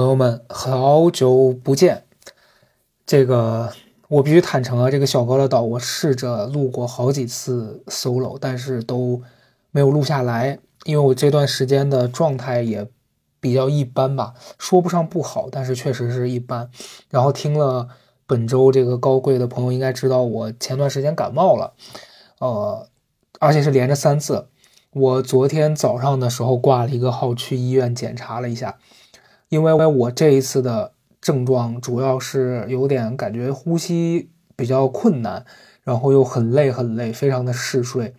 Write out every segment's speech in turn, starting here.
朋友们，好久不见。这个我必须坦诚啊，这个小高的岛我试着录过好几次 solo， 但是都没有录下来，因为我这段时间的状态也比较一般吧，说不上不好，但是确实是一般。然后听了本周这个高贵的朋友应该知道，我前段时间感冒了，而且是连着三次。我昨天早上的时候挂了一个号去医院检查了一下，因为我这一次的症状主要是有点感觉呼吸比较困难，然后又很累，非常的嗜睡。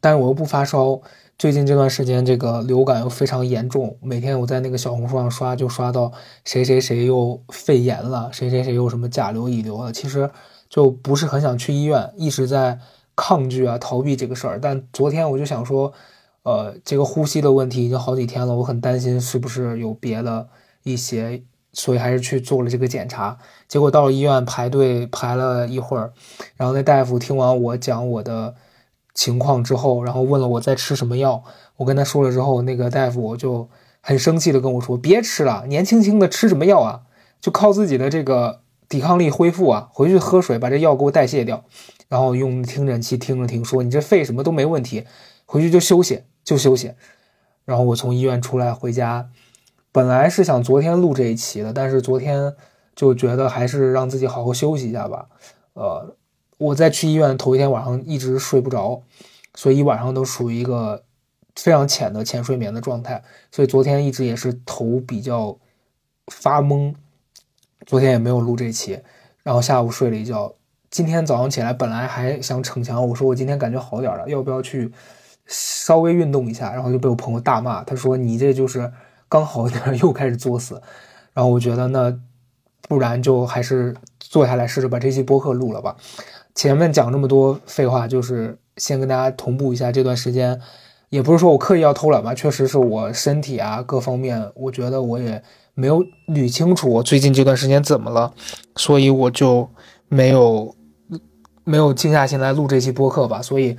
但是我又不发烧，最近这段时间这个流感又非常严重，每天我在那个小红书上刷，就刷到谁又肺炎了，谁又什么甲流乙流了，其实就不是很想去医院，一直在抗拒啊逃避这个事儿。但昨天我就想说这个呼吸的问题已经好几天了，我很担心是不是有别的一些，所以还是去做了这个检查。结果到了医院排队排了一会儿，然后那大夫听完我讲我的情况之后，然后问了我在吃什么药。我跟他说了之后，那个大夫我就很生气的跟我说，别吃了，年轻轻的吃什么药啊，就靠自己的这个抵抗力恢复啊，回去喝水把这药给我代谢掉。然后用听诊器听了听，说你这肺什么都没问题，回去就休息。然后我从医院出来回家，本来是想昨天录这一期的，但是昨天就觉得还是让自己好好休息一下吧。我在去医院头一天晚上一直睡不着，所以一晚上都属于一个非常浅的浅睡眠的状态，所以昨天一直也是头比较发懵，昨天也没有录这期。然后下午睡了一觉，今天早上起来本来还想逞强，我说我今天感觉好点了，要不要去稍微运动一下，然后就被我朋友大骂，他说你这就是刚好一点又开始作死。然后我觉得那不然就还是坐下来试着把这期播客录了吧。前面讲这么多废话，就是先跟大家同步一下这段时间，也不是说我刻意要偷懒吧，确实是我身体啊各方面，我觉得我也没有捋清楚我最近这段时间怎么了，所以我就没有静下心来录这期播客吧。所以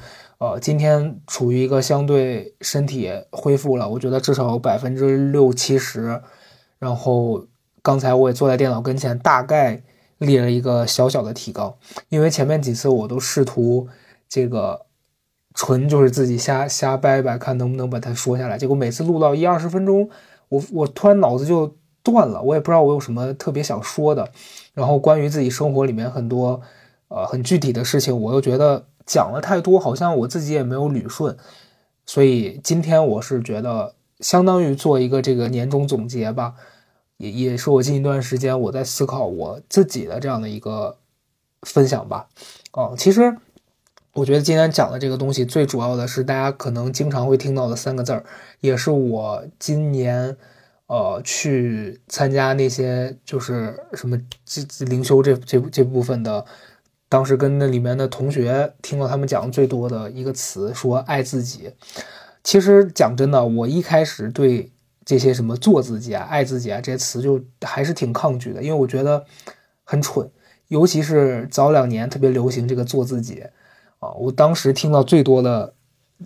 今天处于一个相对身体恢复了，我觉得至少60%-70%。然后刚才我也坐在电脑跟前，大概列了一个小小的提纲，因为前面几次我都试图这个纯就是自己瞎掰掰，看能不能把它说下来。结果每次录到1-20分钟，我突然脑子就断了，我也不知道我有什么特别想说的。然后关于自己生活里面很多很具体的事情，我又觉得讲了太多，好像我自己也没有捋顺。所以今天我是觉得相当于做一个这个年终总结吧，也是我近一段时间我在思考我自己的这样的一个分享吧。其实我觉得今天讲的这个东西最主要的是大家可能经常会听到的三个字儿，也是我今年去参加那些就是什么灵修这部分的，当时跟那里面的同学听到他们讲最多的一个词，说爱自己。其实讲真的，我一开始对这些什么做自己啊、爱自己啊这些词就还是挺抗拒的，因为我觉得很蠢，尤其是早2年特别流行这个做自己啊。我当时听到最多的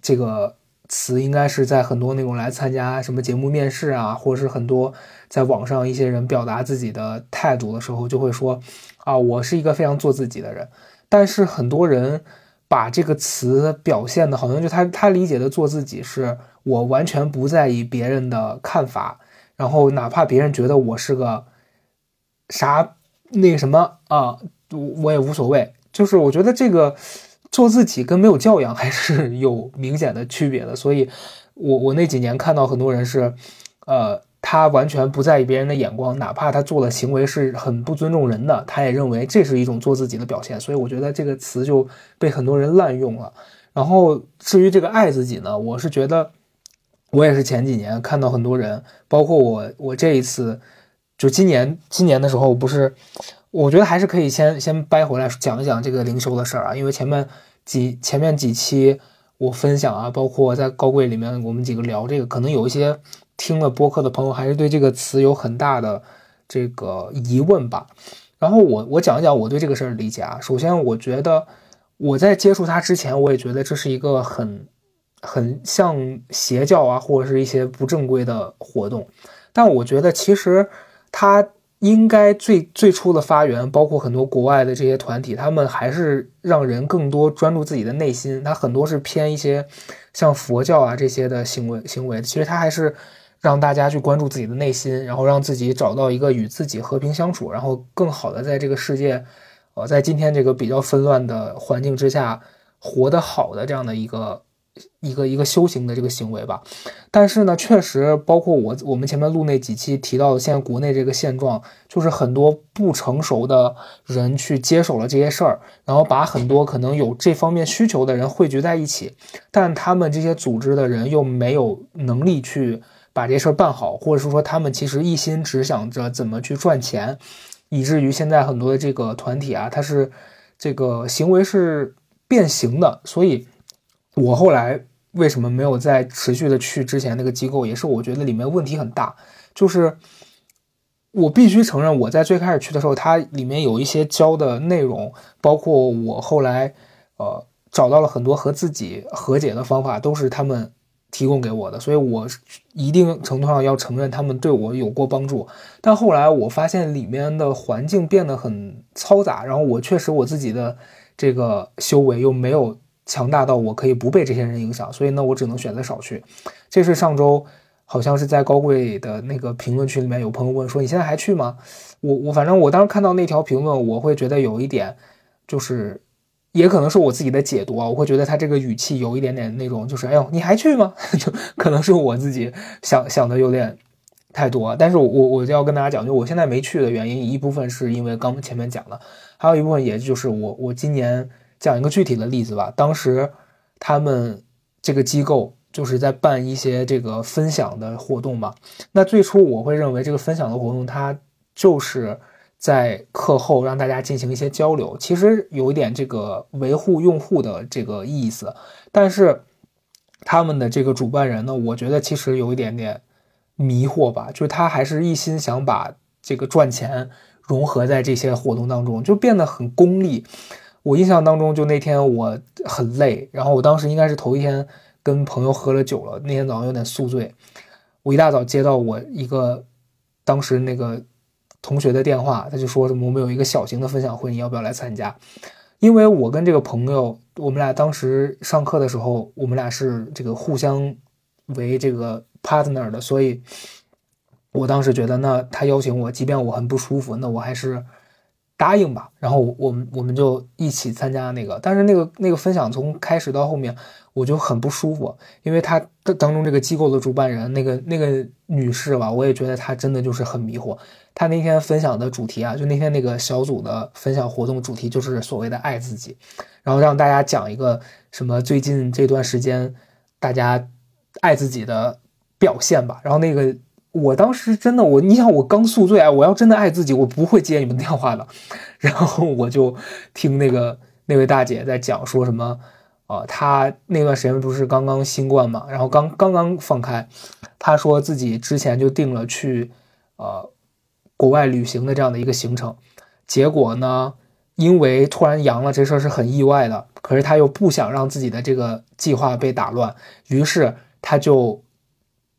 这个词应该是在很多那种来参加什么节目面试啊，或者是很多在网上一些人表达自己的态度的时候，就会说啊，我是一个非常做自己的人。但是很多人把这个词表现的好像就他理解的做自己是我完全不在意别人的看法，然后哪怕别人觉得我是个啥那个什么啊，我也无所谓。就是我觉得这个做自己跟没有教养还是有明显的区别的。所以我那几年看到很多人是他完全不在意别人的眼光，哪怕他做的行为是很不尊重人的，他也认为这是一种做自己的表现。所以我觉得这个词就被很多人滥用了。然后至于这个爱自己呢，我是觉得我也是前几年看到很多人，包括我这一次就今年的时候，不是我觉得还是可以先掰回来讲一讲这个灵修的事儿啊，因为前面几期我分享啊，包括在高贵里面我们几个聊这个，可能有一些听了播客的朋友还是对这个词有很大的这个疑问吧。然后我讲一讲我对这个事儿理解啊。首先我觉得我在接触它之前，我也觉得这是一个很像邪教啊，或者是一些不正规的活动。但我觉得其实它应该最初的发源，包括很多国外的这些团体，他们还是让人更多专注自己的内心，它很多是偏一些像佛教啊这些的行为，其实它还是让大家去关注自己的内心，然后让自己找到一个与自己和平相处，然后更好的在这个世界，在今天这个比较纷乱的环境之下活得好的这样的一个修行的这个行为吧。但是呢，确实包括我们前面录那几期提到的，现在国内这个现状就是很多不成熟的人去接手了这些事儿，然后把很多可能有这方面需求的人汇聚在一起，但他们这些组织的人又没有能力去把这事儿办好，或者是说他们其实一心只想着怎么去赚钱，以至于现在很多的这个团体啊，它是这个行为是变形的。所以我后来为什么没有再持续的去之前那个机构，也是我觉得里面问题很大。就是我必须承认，我在最开始去的时候，它里面有一些教的内容，包括我后来找到了很多和自己和解的方法，都是他们提供给我的，所以我一定程度上要承认他们对我有过帮助。但后来我发现里面的环境变得很嘈杂，然后我确实我自己的这个修为又没有强大到我可以不被这些人影响，所以呢，我只能选择少去。这是上周好像是在高贵的那个评论区里面有朋友问说你现在还去吗？我反正我当时看到那条评论，我会觉得有一点，就是也可能是我自己的解读啊，我会觉得他这个语气有一点点那种，就是哎呦你还去吗？就可能是我自己想的有点太多。但是我就要跟大家讲，就我现在没去的原因，一部分是因为刚前面讲的，还有一部分也就是我今年。讲一个具体的例子吧，当时他们这个机构就是在办一些这个分享的活动嘛。那最初我会认为这个分享的活动它就是在课后让大家进行一些交流，其实有一点这个维护用户的这个意思。但是他们的这个主办人呢，我觉得其实有一点点迷惑吧，就是他还是一心想把这个赚钱融合在这些活动当中，就变得很功利。我印象当中，就那天我很累，然后我当时应该是头一天跟朋友喝了酒了，那天早上有点宿醉。我一大早接到我一个当时那个同学的电话，他就说什么我们有一个小型的分享会，你要不要来参加？因为我跟这个朋友，我们俩当时上课的时候，我们俩是这个互相为这个 partner 的，所以我当时觉得那他邀请我，即便我很不舒服，那我还是答应吧。然后我们就一起参加那个，但是那个分享从开始到后面我就很不舒服，因为他当中这个机构的主办人那个女士吧，我也觉得她真的就是很迷惑。她那天分享的主题啊，就那天那个小组的分享活动主题就是所谓的爱自己，然后让大家讲一个什么最近这段时间大家爱自己的表现吧。然后那个我当时真的，你想我刚宿醉啊，我要真的爱自己，我不会接你们电话的。然后我就听那位大姐在讲说什么，她那段时间不是刚刚新冠嘛，然后刚刚放开，她说自己之前就定了去国外旅行的这样的一个行程，结果呢，因为突然阳了，这事儿是很意外的，可是她又不想让自己的这个计划被打乱，于是她就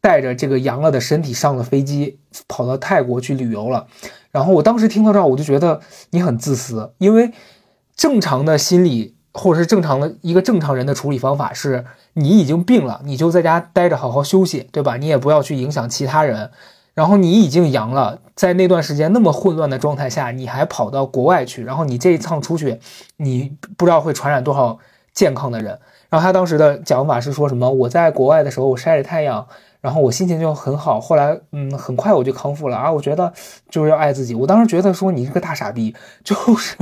带着这个阳了的身体上了飞机，跑到泰国去旅游了。然后我当时听到这儿，我就觉得你很自私，因为正常的心理或者是正常人的处理方法是，你已经病了，你就在家待着好好休息，对吧？你也不要去影响其他人。然后你已经阳了，在那段时间那么混乱的状态下，你还跑到国外去，然后你这一趟出去，你不知道会传染多少健康的人。然后他当时的讲法是说什么，我在国外的时候我晒着太阳，然后我心情就很好，后来很快我就康复了啊！我觉得就是要爱自己。我当时觉得说你是个大傻逼，就是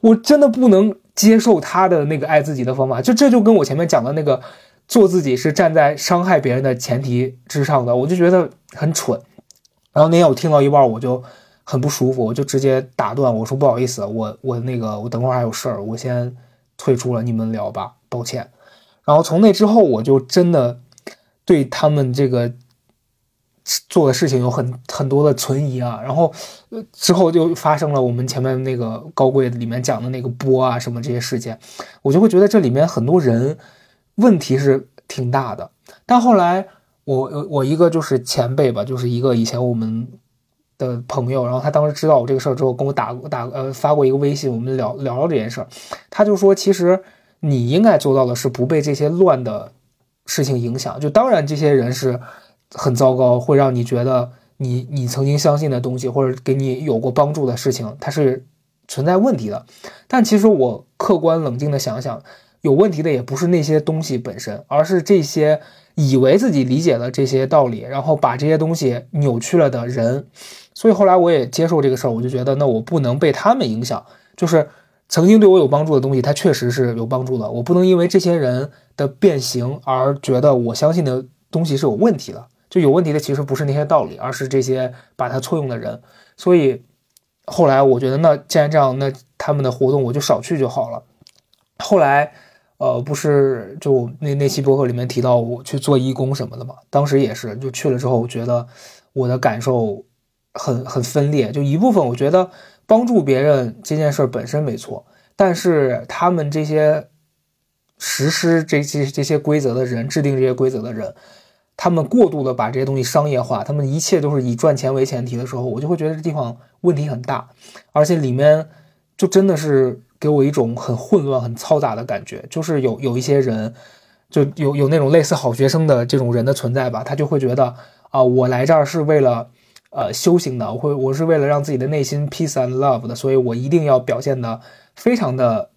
我真的不能接受他的那个爱自己的方法，这就跟我前面讲的那个做自己是站在伤害别人的前提之上的，我就觉得很蠢。然后那天我听到一半我就很不舒服，我就直接打断，我说不好意思，我等会儿还有事儿，我先退出了，你们聊吧，抱歉。然后从那之后我就真的对他们这个做的事情有很多的存疑啊，然后之后就发生了我们前面那个高贵里面讲的那个波啊什么这些事件，我就会觉得这里面很多人问题是挺大的。但后来我一个就是前辈吧，就是一个以前我们的朋友，然后他当时知道我这个事儿之后，跟我发过一个微信，我们聊这件事儿。他就说，其实你应该做到的是不被这些乱的事情影响。就当然这些人是很糟糕，会让你觉得你曾经相信的东西或者给你有过帮助的事情，它是存在问题的。但其实我客观冷静的想想，有问题的也不是那些东西本身，而是这些以为自己理解了这些道理，然后把这些东西扭曲了的人。所以后来我也接受这个事儿，我就觉得那我不能被他们影响，就是曾经对我有帮助的东西它确实是有帮助的，我不能因为这些人的变形而觉得我相信的东西是有问题的。就有问题的其实不是那些道理，而是这些把它错用的人。所以后来我觉得那既然这样，那他们的活动我就少去就好了。后来不是就那期博客里面提到我去做义工什么的嘛，当时也是就去了之后，我觉得我的感受很分裂。就一部分我觉得帮助别人这件事本身没错，但是他们这些实施这些规则的人，制定这些规则的人，他们过度的把这些东西商业化，他们一切都是以赚钱为前提的时候，我就会觉得这地方问题很大，而且里面就真的是给我一种很混乱很嘈杂的感觉。就是有一些人就有那种类似好学生的这种人的存在吧，他就会觉得我来这儿是为了修行的，我是为了让自己的内心 peace and love 的，所以我一定要表现的非常的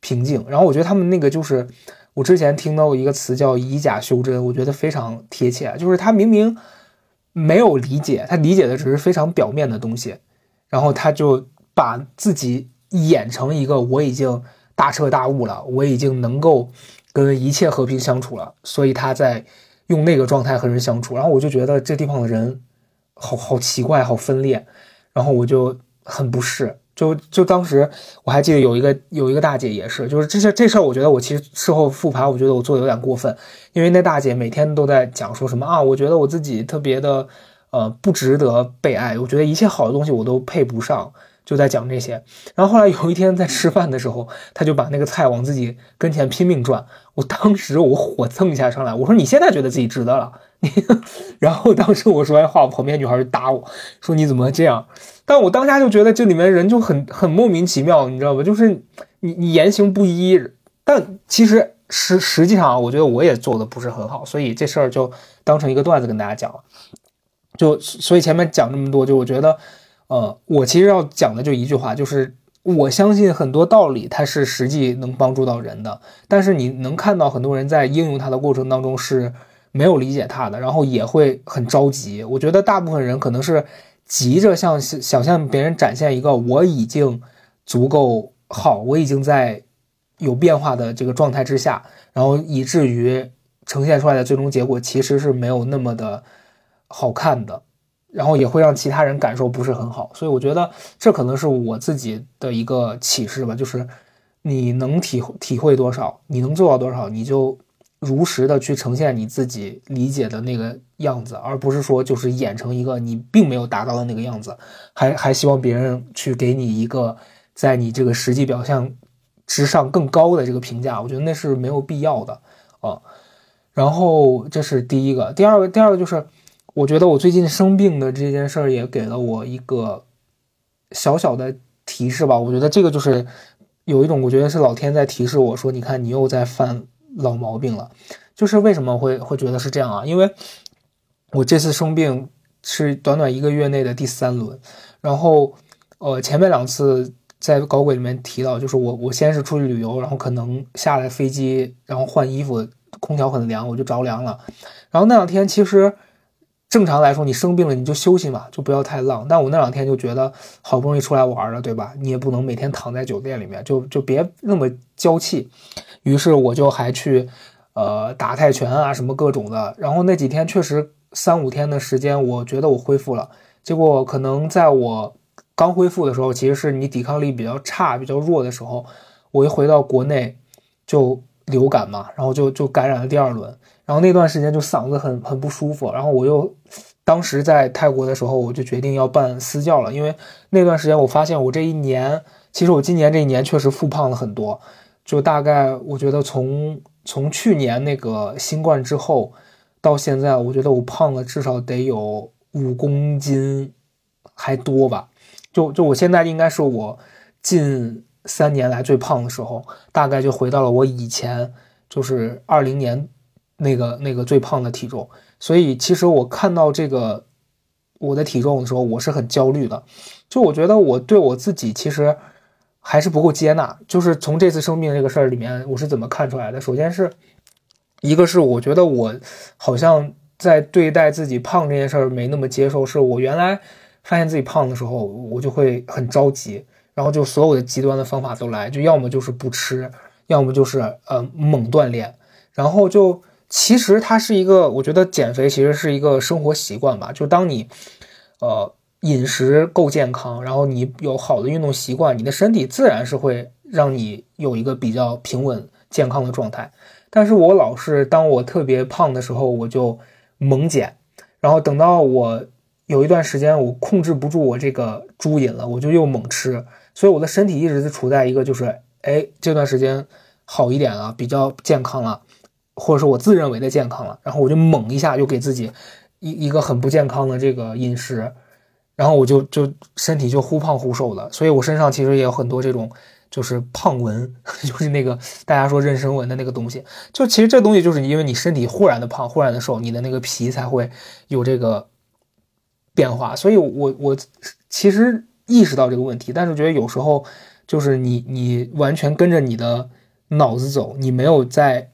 平静。然后我觉得他们那个就是我之前听到一个词叫以假修真，我觉得非常贴切，就是他明明没有理解，他理解的只是非常表面的东西，然后他就把自己演成一个我已经大彻大悟了，我已经能够跟一切和平相处了，所以他在用那个状态和人相处。然后我就觉得这地方的人好奇怪，好分裂，然后我就很不适。就当时我还记得有一个大姐也是，就是这事儿，我觉得我其实事后复盘，我觉得我做的有点过分，因为那大姐每天都在讲说什么我觉得我自己特别的不值得被爱，我觉得一切好的东西我都配不上。就在讲这些，然后后来有一天在吃饭的时候，他就把那个菜往自己跟前拼命转，我当时我火蹭一下上来，我说你现在觉得自己值得了你？然后当时我说完话，我旁边女孩就打我说你怎么这样？但我当下就觉得这里面人就很莫名其妙，你知道吧？就是你言行不一，但其实实际上我觉得我也做的不是很好，所以这事儿就当成一个段子跟大家讲了。就所以前面讲这么多，就我觉得我其实要讲的就一句话，就是我相信很多道理它是实际能帮助到人的，但是你能看到很多人在应用它的过程当中是没有理解它的，然后也会很着急。我觉得大部分人可能是急着想向别人展现一个我已经足够好，我已经在有变化的这个状态之下，然后以至于呈现出来的最终结果其实是没有那么的好看的，然后也会让其他人感受不是很好。所以我觉得这可能是我自己的一个启示吧，就是你能体会多少，你能做到多少，你就如实的去呈现你自己理解的那个样子，而不是说就是演成一个你并没有达到的那个样子，还希望别人去给你一个在你这个实际表现之上更高的这个评价，我觉得那是没有必要的啊。然后这是第一个。第二个就是我觉得我最近生病的这件事儿也给了我一个小小的提示吧。我觉得这个就是有一种，我觉得是老天在提示我说，你看你又在犯老毛病了。就是为什么会觉得是这样啊？因为我这次生病是短短一个月内的第三轮，然后前面两次在搞鬼里面提到，就是我先是出去旅游，然后可能下来飞机，然后换衣服，空调很凉，我就着凉了。然后那两天其实正常来说你生病了你就休息嘛，就不要太浪，但我那两天就觉得好不容易出来玩了，对吧？你也不能每天躺在酒店里面，就别那么娇气。于是我就还去打泰拳啊什么各种的，然后那几天确实3-5天的时间我觉得我恢复了，结果可能在我刚恢复的时候，其实是你抵抗力比较差比较弱的时候，我一回到国内就流感嘛，然后就感染了第二轮，然后那段时间就嗓子很不舒服，然后我又当时在泰国的时候，我就决定要办私教了，因为那段时间我发现我这一年，其实我今年这一年确实复胖了很多，就大概我觉得从去年那个新冠之后到现在我觉得我胖了至少得有5公斤还多吧，就我现在应该是我近3年来最胖的时候，大概就回到了我以前就是20年那个最胖的体重。所以其实我看到这个我的体重的时候，我是很焦虑的，就我觉得我对我自己其实还是不够接纳。就是从这次生病这个事儿里面，我是怎么看出来的？首先是一个是我觉得我好像在对待自己胖这件事儿没那么接受，是我原来发现自己胖的时候，我就会很着急，然后就所有的极端的方法都来，就要么就是不吃，要么就是猛锻炼，然后就其实它是一个，我觉得减肥其实是一个生活习惯吧。就当你饮食够健康，然后你有好的运动习惯，你的身体自然是会让你有一个比较平稳健康的状态。但是我老是当我特别胖的时候，我就猛减，然后等到我有一段时间我控制不住我这个猪瘾了，我就又猛吃，所以我的身体一直是处在一个就是，哎，这段时间好一点了，比较健康了，或者是我自认为的健康了，然后我就猛一下又给自己一个很不健康的这个饮食，然后我就身体就忽胖忽瘦的，所以我身上其实也有很多这种。就是胖纹，就是那个大家说妊娠纹的那个东西，就其实这东西就是因为你身体忽然的胖忽然的瘦，你的那个皮才会有这个变化。所以我其实意识到这个问题，但是觉得有时候就是你完全跟着你的脑子走，你没有在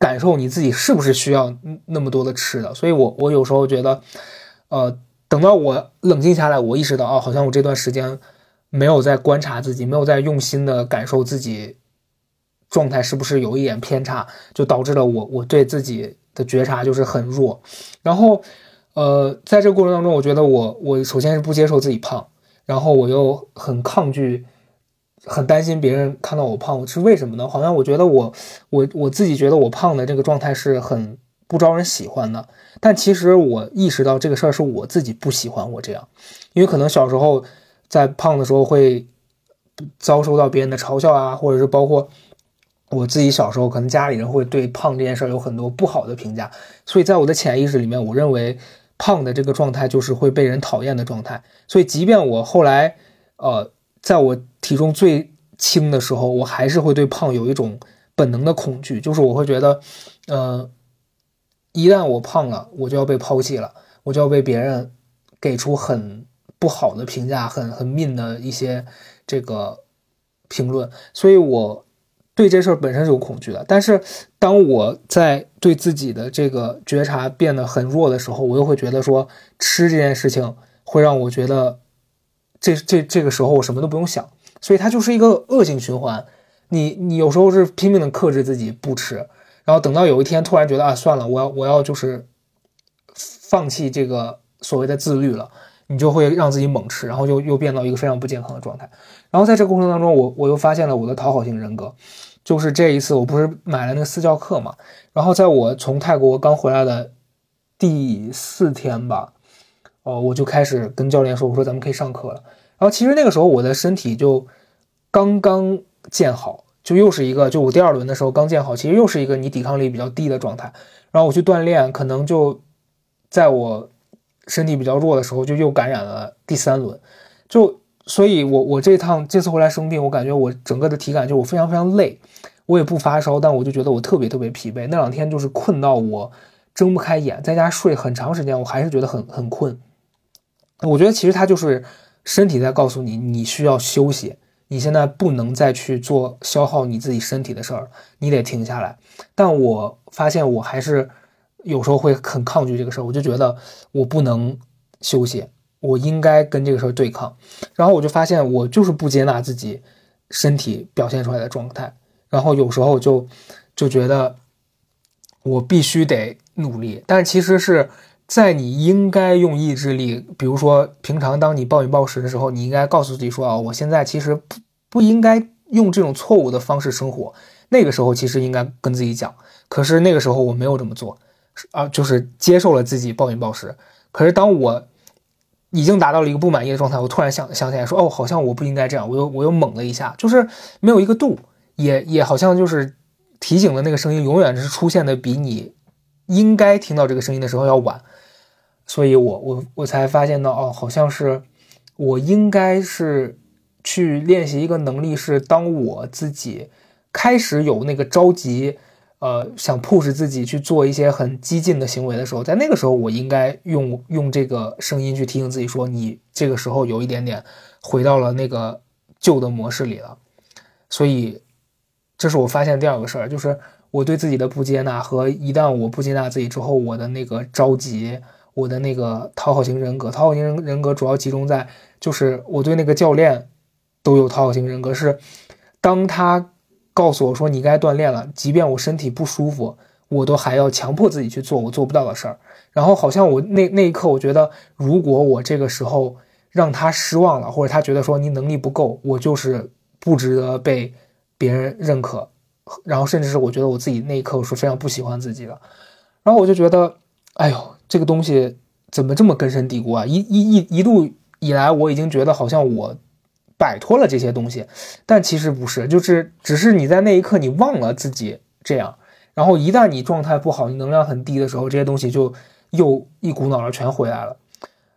感受你自己是不是需要那么多的吃的。所以我有时候觉得等到我冷静下来，我意识到啊，好像我这段时间没有在观察自己，没有在用心的感受自己状态是不是有一点偏差，就导致了我对自己的觉察就是很弱。然后在这个过程当中，我觉得我首先是不接受自己胖，然后我又很抗拒，很担心别人看到我胖。我是为什么呢？好像我觉得我自己觉得我胖的这个状态是很不招人喜欢的，但其实我意识到这个事儿是我自己不喜欢我这样，因为可能小时候在胖的时候会遭受到别人的嘲笑啊，或者是包括我自己小时候可能家里人会对胖这件事有很多不好的评价，所以在我的潜意识里面，我认为胖的这个状态就是会被人讨厌的状态。所以即便我后来在我体重最轻的时候，我还是会对胖有一种本能的恐惧，就是我会觉得一旦我胖了，我就要被抛弃了，我就要被别人给出很不好的评价，很mean的一些这个评论，所以我对这事儿本身是有恐惧的。但是当我在对自己的这个觉察变得很弱的时候，我又会觉得说吃这件事情会让我觉得这个时候我什么都不用想，所以它就是一个恶性循环。你有时候是拼命的克制自己不吃，然后等到有一天突然觉得啊算了，我要就是放弃这个所谓的自律了。你就会让自己猛吃，然后又变到一个非常不健康的状态。然后在这个过程当中，我又发现了我的讨好型人格。就是这一次我不是买了那个私教课嘛，然后在我从泰国刚回来的第4天吧，我就开始跟教练说，我说咱们可以上课了。然后其实那个时候我的身体就刚刚建好，就又是一个，就我第2轮的时候刚建好，其实又是一个你抵抗力比较低的状态。然后我去锻炼，可能就在我身体比较弱的时候，就又感染了第3轮，所以我这次回来生病，我感觉我整个的体感就我非常非常累，我也不发烧，但我就觉得我特别特别疲惫。那2天就是困到我睁不开眼，在家睡很长时间，我还是觉得很困。我觉得其实它就是身体在告诉你，你需要休息，你现在不能再去做消耗你自己身体的事儿，你得停下来。但我发现我还是有时候会很抗拒这个事儿，我就觉得我不能休息，我应该跟这个事儿对抗。然后我就发现我就是不接纳自己身体表现出来的状态，然后有时候就觉得我必须得努力，但其实是在你应该用意志力，比如说平常当你暴饮暴食的时候，你应该告诉自己说啊，我现在其实不应该用这种错误的方式生活。那个时候其实应该跟自己讲，可是那个时候我没有这么做。就是接受了自己暴饮暴食，可是当我已经达到了一个不满意的状态，我突然想起来说，哦，好像我不应该这样，我又猛了一下，就是没有一个度，也好像就是提醒的那个声音永远是出现的比你应该听到这个声音的时候要晚，所以我才发现到好像是我应该是去练习一个能力，是当我自己开始有那个着急想 push 自己去做一些很激进的行为的时候，在那个时候我应该用这个声音去提醒自己说，你这个时候有一点点回到了那个旧的模式里了。所以这是我发现第二个事儿，就是我对自己的不接纳和一旦我不接纳自己之后，我的那个着急，我的那个讨好型人格。讨好型人格主要集中在就是我对那个教练都有讨好型人格，是当他告诉我说你该锻炼了，即便我身体不舒服，我都还要强迫自己去做我做不到的事儿。然后好像我那一刻我觉得，如果我这个时候让他失望了，或者他觉得说你能力不够，我就是不值得被别人认可，然后甚至是我觉得我自己那一刻我是非常不喜欢自己的。然后我就觉得哎呦，这个东西怎么这么根深蒂固啊，一路以来我已经觉得好像我摆脱了这些东西，但其实不是，就是只是你在那一刻你忘了自己这样，然后一旦你状态不好，你能量很低的时候，这些东西就又一股脑的全回来了。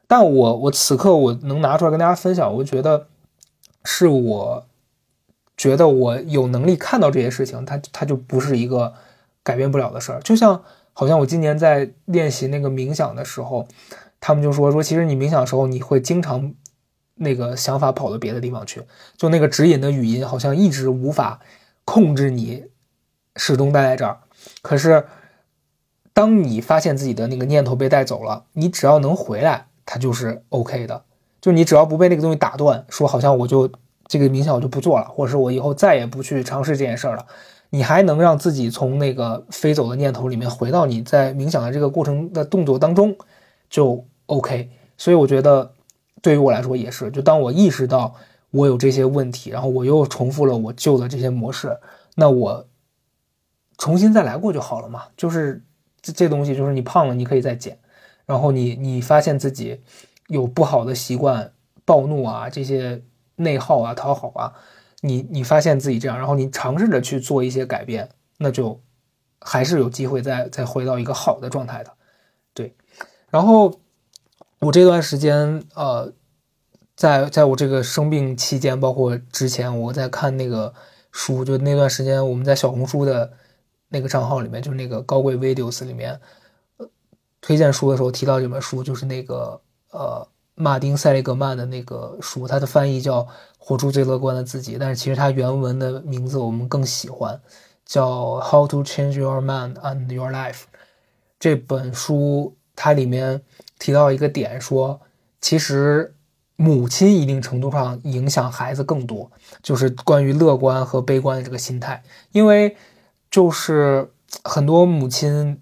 但我此刻我能拿出来跟大家分享，我觉得是我觉得我有能力看到这些事情，它就不是一个改变不了的事儿。就像好像我今年在练习那个冥想的时候，他们就说其实你冥想的时候你会经常那个想法跑到别的地方去，就那个指引的语音好像一直无法控制你始终待在这儿。可是当你发现自己的那个念头被带走了，你只要能回来它就是 OK 的，就你只要不被那个东西打断，说好像我就这个冥想我就不做了，或者是我以后再也不去尝试这件事了，你还能让自己从那个飞走的念头里面回到你在冥想的这个过程的动作当中就 OK。 所以我觉得对于我来说也是，就当我意识到我有这些问题，然后我又重复了我旧的这些模式，那我重新再来过就好了嘛。就是这东西，就是你胖了你可以再减，然后你发现自己有不好的习惯，暴怒啊，这些内耗啊，讨好啊，你发现自己这样，然后你尝试着去做一些改变，那就还是有机会再回到一个好的状态的。对，然后我这段时间在我这个生病期间，包括之前我在看那个书，就那段时间我们在小红书的那个账号里面，就是那个高贵 videos 里面推荐书的时候提到这本书，就是那个马丁塞利格曼的那个书，它的翻译叫活出最乐观的自己，但是其实它原文的名字我们更喜欢，叫 How to Change Your Mind and Your Life。 这本书它里面提到一个点，说其实母亲一定程度上影响孩子更多，就是关于乐观和悲观的这个心态。因为就是很多母亲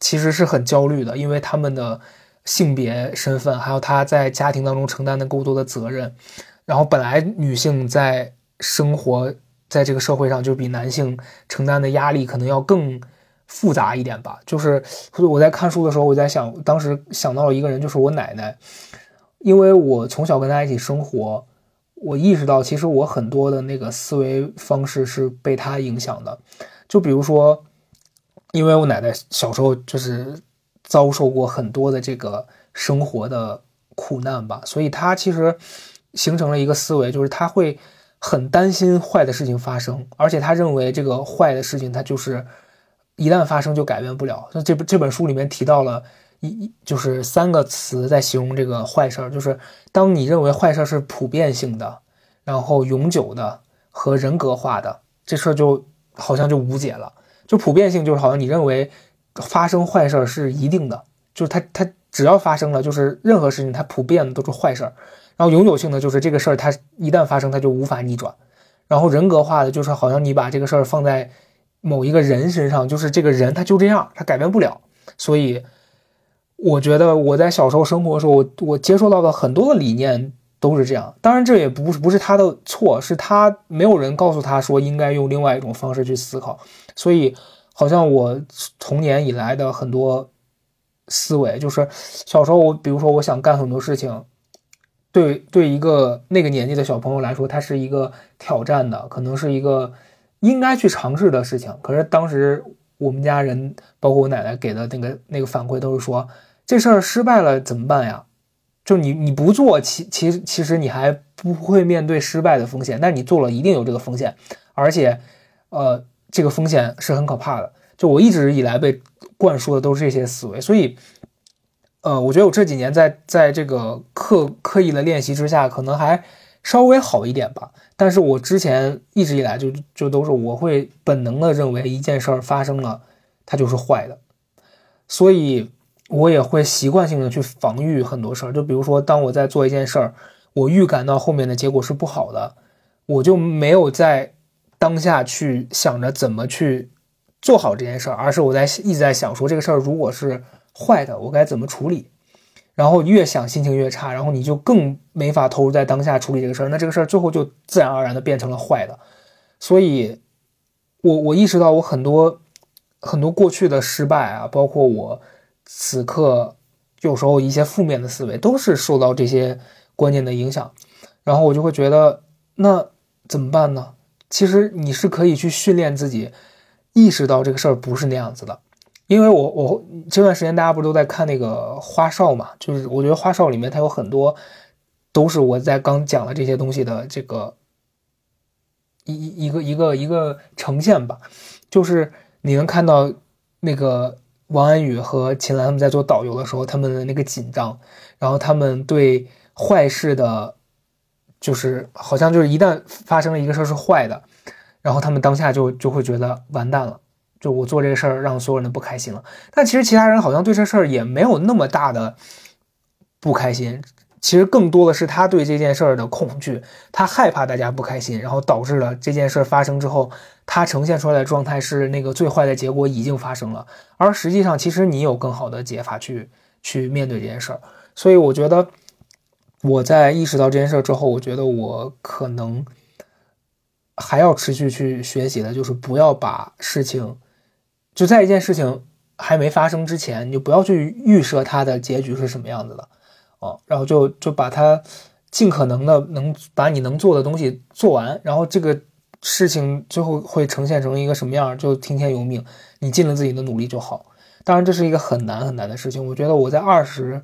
其实是很焦虑的，因为他们的性别身份还有她在家庭当中承担的过多的责任，然后本来女性在生活在这个社会上就比男性承担的压力可能要更复杂一点吧。就是我在看书的时候，我在想，当时想到了一个人，就是我奶奶。因为我从小跟她一起生活，我意识到其实我很多的那个思维方式是被她影响的。就比如说，因为我奶奶小时候就是遭受过很多的这个生活的苦难吧，所以她其实形成了一个思维，就是她会很担心坏的事情发生，而且她认为这个坏的事情它就是一旦发生就改变不了。这本书里面提到了就是三个词在形容这个坏事，就是当你认为坏事是普遍性的，然后永久的和人格化的，这事就好像就无解了。就普遍性就是好像你认为发生坏事是一定的，就是它只要发生了，就是任何事情它普遍的都是坏事。然后永久性的就是这个事儿它一旦发生它就无法逆转。然后人格化的就是好像你把这个事儿放在某一个人身上，就是这个人他就这样，他改变不了。所以我觉得我在小时候生活的时候，我接受到的很多的理念都是这样。当然这也不是他的错，是他没有人告诉他说应该用另外一种方式去思考。所以好像我童年以来的很多思维，就是小时候我比如说我想干很多事情，对一个那个年纪的小朋友来说，它是一个挑战的，可能是一个应该去尝试的事情。可是当时我们家人包括我奶奶给的那个反馈都是说，这事儿失败了怎么办呀？就你不做，其实你还不会面对失败的风险，但你做了一定有这个风险，而且这个风险是很可怕的。就我一直以来被灌输的都是这些思维，所以我觉得我这几年在这个刻意的练习之下可能还稍微好一点吧，但是我之前一直以来就都是我会本能的认为一件事儿发生了它就是坏的，所以我也会习惯性的去防御很多事儿。就比如说当我在做一件事儿，我预感到后面的结果是不好的，我就没有在当下去想着怎么去做好这件事儿，而是我一直在想说这个事儿如果是坏的我该怎么处理，然后越想心情越差，然后你就更没法投入在当下处理这个事儿，那这个事儿最后就自然而然的变成了坏的。所以我意识到我很多过去的失败啊，包括我此刻有时候一些负面的思维都是受到这些观念的影响，然后我就会觉得那怎么办呢？其实你是可以去训练自己意识到这个事儿不是那样子的。因为我这段时间大家不是都在看那个花少嘛，就是我觉得花少里面它有很多都是我在刚讲的这些东西的这个一个呈现吧。就是你能看到那个王安宇和秦岚他们在做导游的时候他们的那个紧张，然后他们对坏事的就是好像就是一旦发生了一个事儿是坏的，然后他们当下就会觉得完蛋了，就我做这个事儿让所有人都不开心了。但其实其他人好像对这事儿也没有那么大的不开心，其实更多的是他对这件事儿的恐惧，他害怕大家不开心，然后导致了这件事儿发生之后他呈现出来的状态是那个最坏的结果已经发生了，而实际上其实你有更好的解法去面对这件事儿。所以我觉得我在意识到这件事儿之后，我觉得我可能还要持续去学习的，就是不要把事情就在一件事情还没发生之前，你就不要去预设它的结局是什么样子的哦，然后就把它尽可能的能把你能做的东西做完，然后这个事情最后会呈现成一个什么样就听天由命，你尽了自己的努力就好。当然这是一个很难很难的事情，我觉得我在20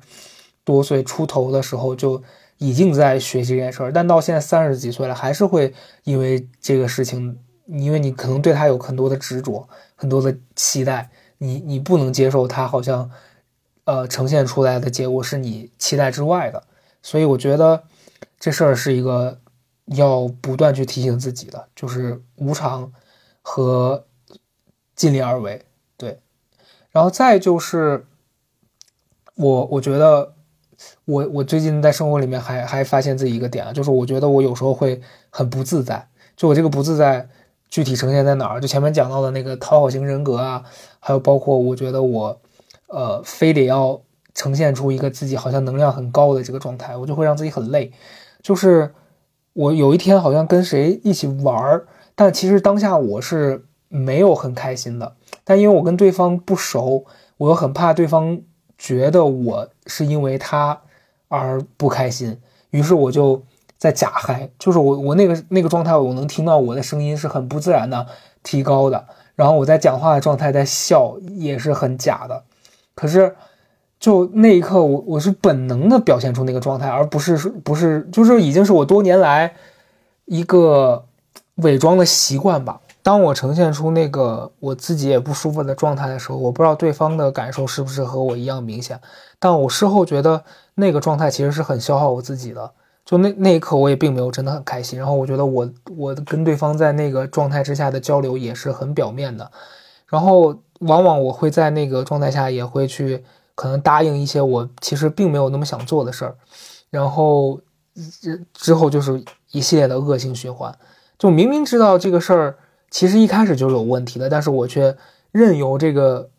多岁出头的时候就已经在学习这件事儿，但到现在30几岁了，还是会因为这个事情，因为你可能对他有很多的执着，很多的期待，你不能接受他好像呈现出来的结果是你期待之外的。所以我觉得这事儿是一个要不断去提醒自己的，就是无常和尽力而为。对，然后再就是我觉得我最近在生活里面还发现自己一个点啊，就是我觉得我有时候会很不自在。就我这个不自在具体呈现在哪儿？就前面讲到的那个讨好型人格啊，还有包括我觉得我非得要呈现出一个自己好像能量很高的这个状态，我就会让自己很累。就是我有一天好像跟谁一起玩，但其实当下我是没有很开心的，但因为我跟对方不熟，我又很怕对方觉得我是因为他而不开心，于是我就在假嗨，就是我那个状态，我能听到我的声音是很不自然的提高的，然后我在讲话的状态在笑也是很假的，可是就那一刻我是本能的表现出那个状态，而不是就是已经是我多年来一个伪装的习惯吧。当我呈现出那个我自己也不舒服的状态的时候，我不知道对方的感受是不是和我一样明显，但我事后觉得那个状态其实是很消耗我自己的，就那一刻我也并没有真的很开心，然后我觉得我跟对方在那个状态之下的交流也是很表面的，然后往往我会在那个状态下也会去可能答应一些我其实并没有那么想做的事儿，然后之后就是一系列的恶性循环。就明明知道这个事儿其实一开始就是有问题的，但是我却任由这个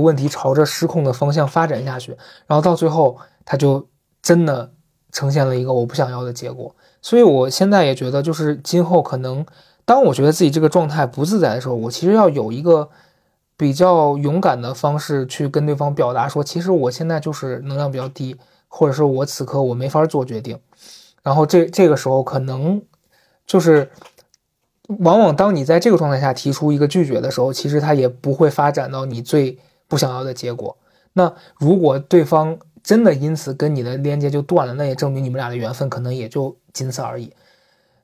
问题朝着失控的方向发展下去，然后到最后它就真的呈现了一个我不想要的结果。所以我现在也觉得，就是今后可能当我觉得自己这个状态不自在的时候，我其实要有一个比较勇敢的方式去跟对方表达说，其实我现在就是能量比较低，或者是我此刻我没法做决定，然后这个时候可能就是往往当你在这个状态下提出一个拒绝的时候，其实它也不会发展到你最不想要的结果。那如果对方真的因此跟你的连接就断了，那也证明你们俩的缘分可能也就仅此而已。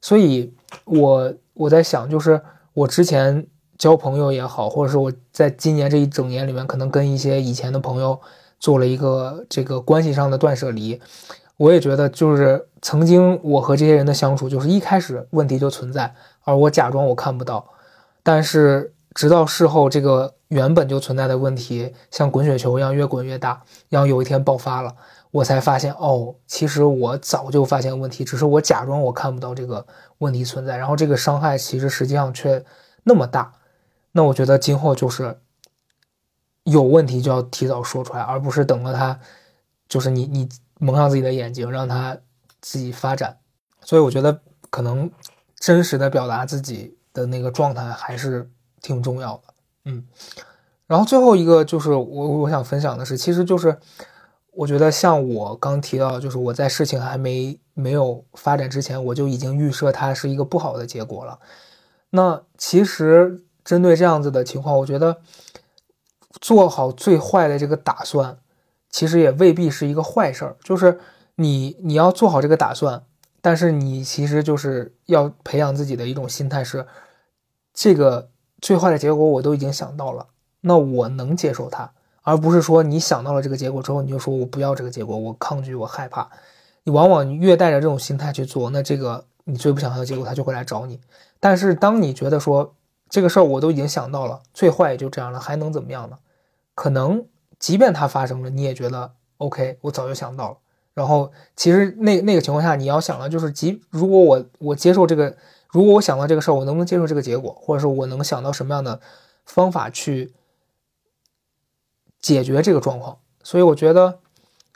所以我在想，就是我之前交朋友也好，或者是我在今年这一整年里面可能跟一些以前的朋友做了一个这个关系上的断舍离，我也觉得就是曾经我和这些人的相处就是一开始问题就存在，而我假装我看不到，但是直到事后这个原本就存在的问题像滚雪球一样越滚越大，然后有一天爆发了，我才发现哦，其实我早就发现问题，只是我假装我看不到这个问题存在，然后这个伤害其实实际上却那么大。那我觉得今后就是有问题就要提早说出来，而不是等到他就是你蒙上自己的眼睛让他自己发展。所以我觉得可能真实的表达自己的那个状态还是挺重要的。然后最后一个就是我想分享的是，其实就是我觉得像我刚提到，就是我在事情还没有发展之前，我就已经预设它是一个不好的结果了。那其实针对这样子的情况，我觉得做好最坏的这个打算其实也未必是一个坏事儿，就是你要做好这个打算，但是你其实就是要培养自己的一种心态是，这个最坏的结果我都已经想到了，那我能接受它，而不是说你想到了这个结果之后你就说我不要这个结果，我抗拒，我害怕。你往往越带着这种心态去做，那这个你最不想要的结果它就会来找你。但是当你觉得说这个事儿我都已经想到了，最坏也就这样了，还能怎么样呢？可能即便它发生了，你也觉得 OK， 我早就想到了。然后其实那个情况下你要想的就是如果我接受这个，如果我想到这个事儿，我能不能接受这个结果，或者是我能想到什么样的方法去解决这个状况。所以我觉得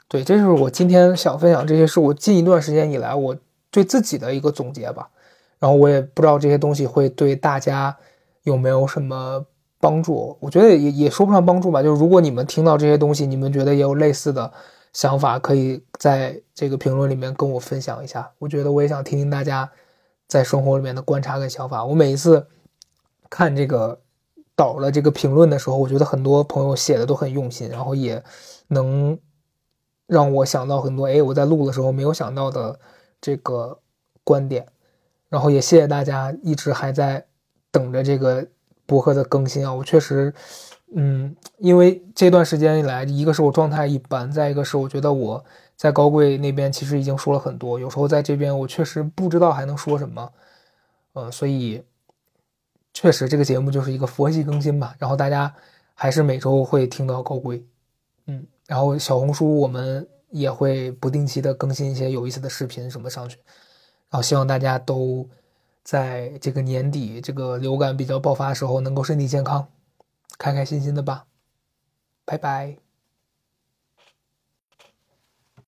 对，这就是我今天想分享，这些是我近一段时间以来我对自己的一个总结吧。然后我也不知道这些东西会对大家有没有什么帮助，我觉得也说不上帮助吧，就是如果你们听到这些东西，你们觉得也有类似的想法，可以在这个评论里面跟我分享一下。我觉得我也想听听大家在生活里面的观察跟想法。我每一次看这个导了这个评论的时候，我觉得很多朋友写的都很用心，然后也能让我想到很多我在录的时候没有想到的这个观点。然后也谢谢大家一直还在等着这个博客的更新啊。我确实因为这段时间以来，一个是我状态一般，再一个是我觉得我在高贵那边其实已经说了很多，有时候在这边我确实不知道还能说什么，所以确实这个节目就是一个佛系更新吧。然后大家还是每周会听到高贵，然后小红书我们也会不定期的更新一些有意思的视频什么上去，然后希望大家都在这个年底这个流感比较爆发的时候能够身体健康，开开心心的吧，拜拜。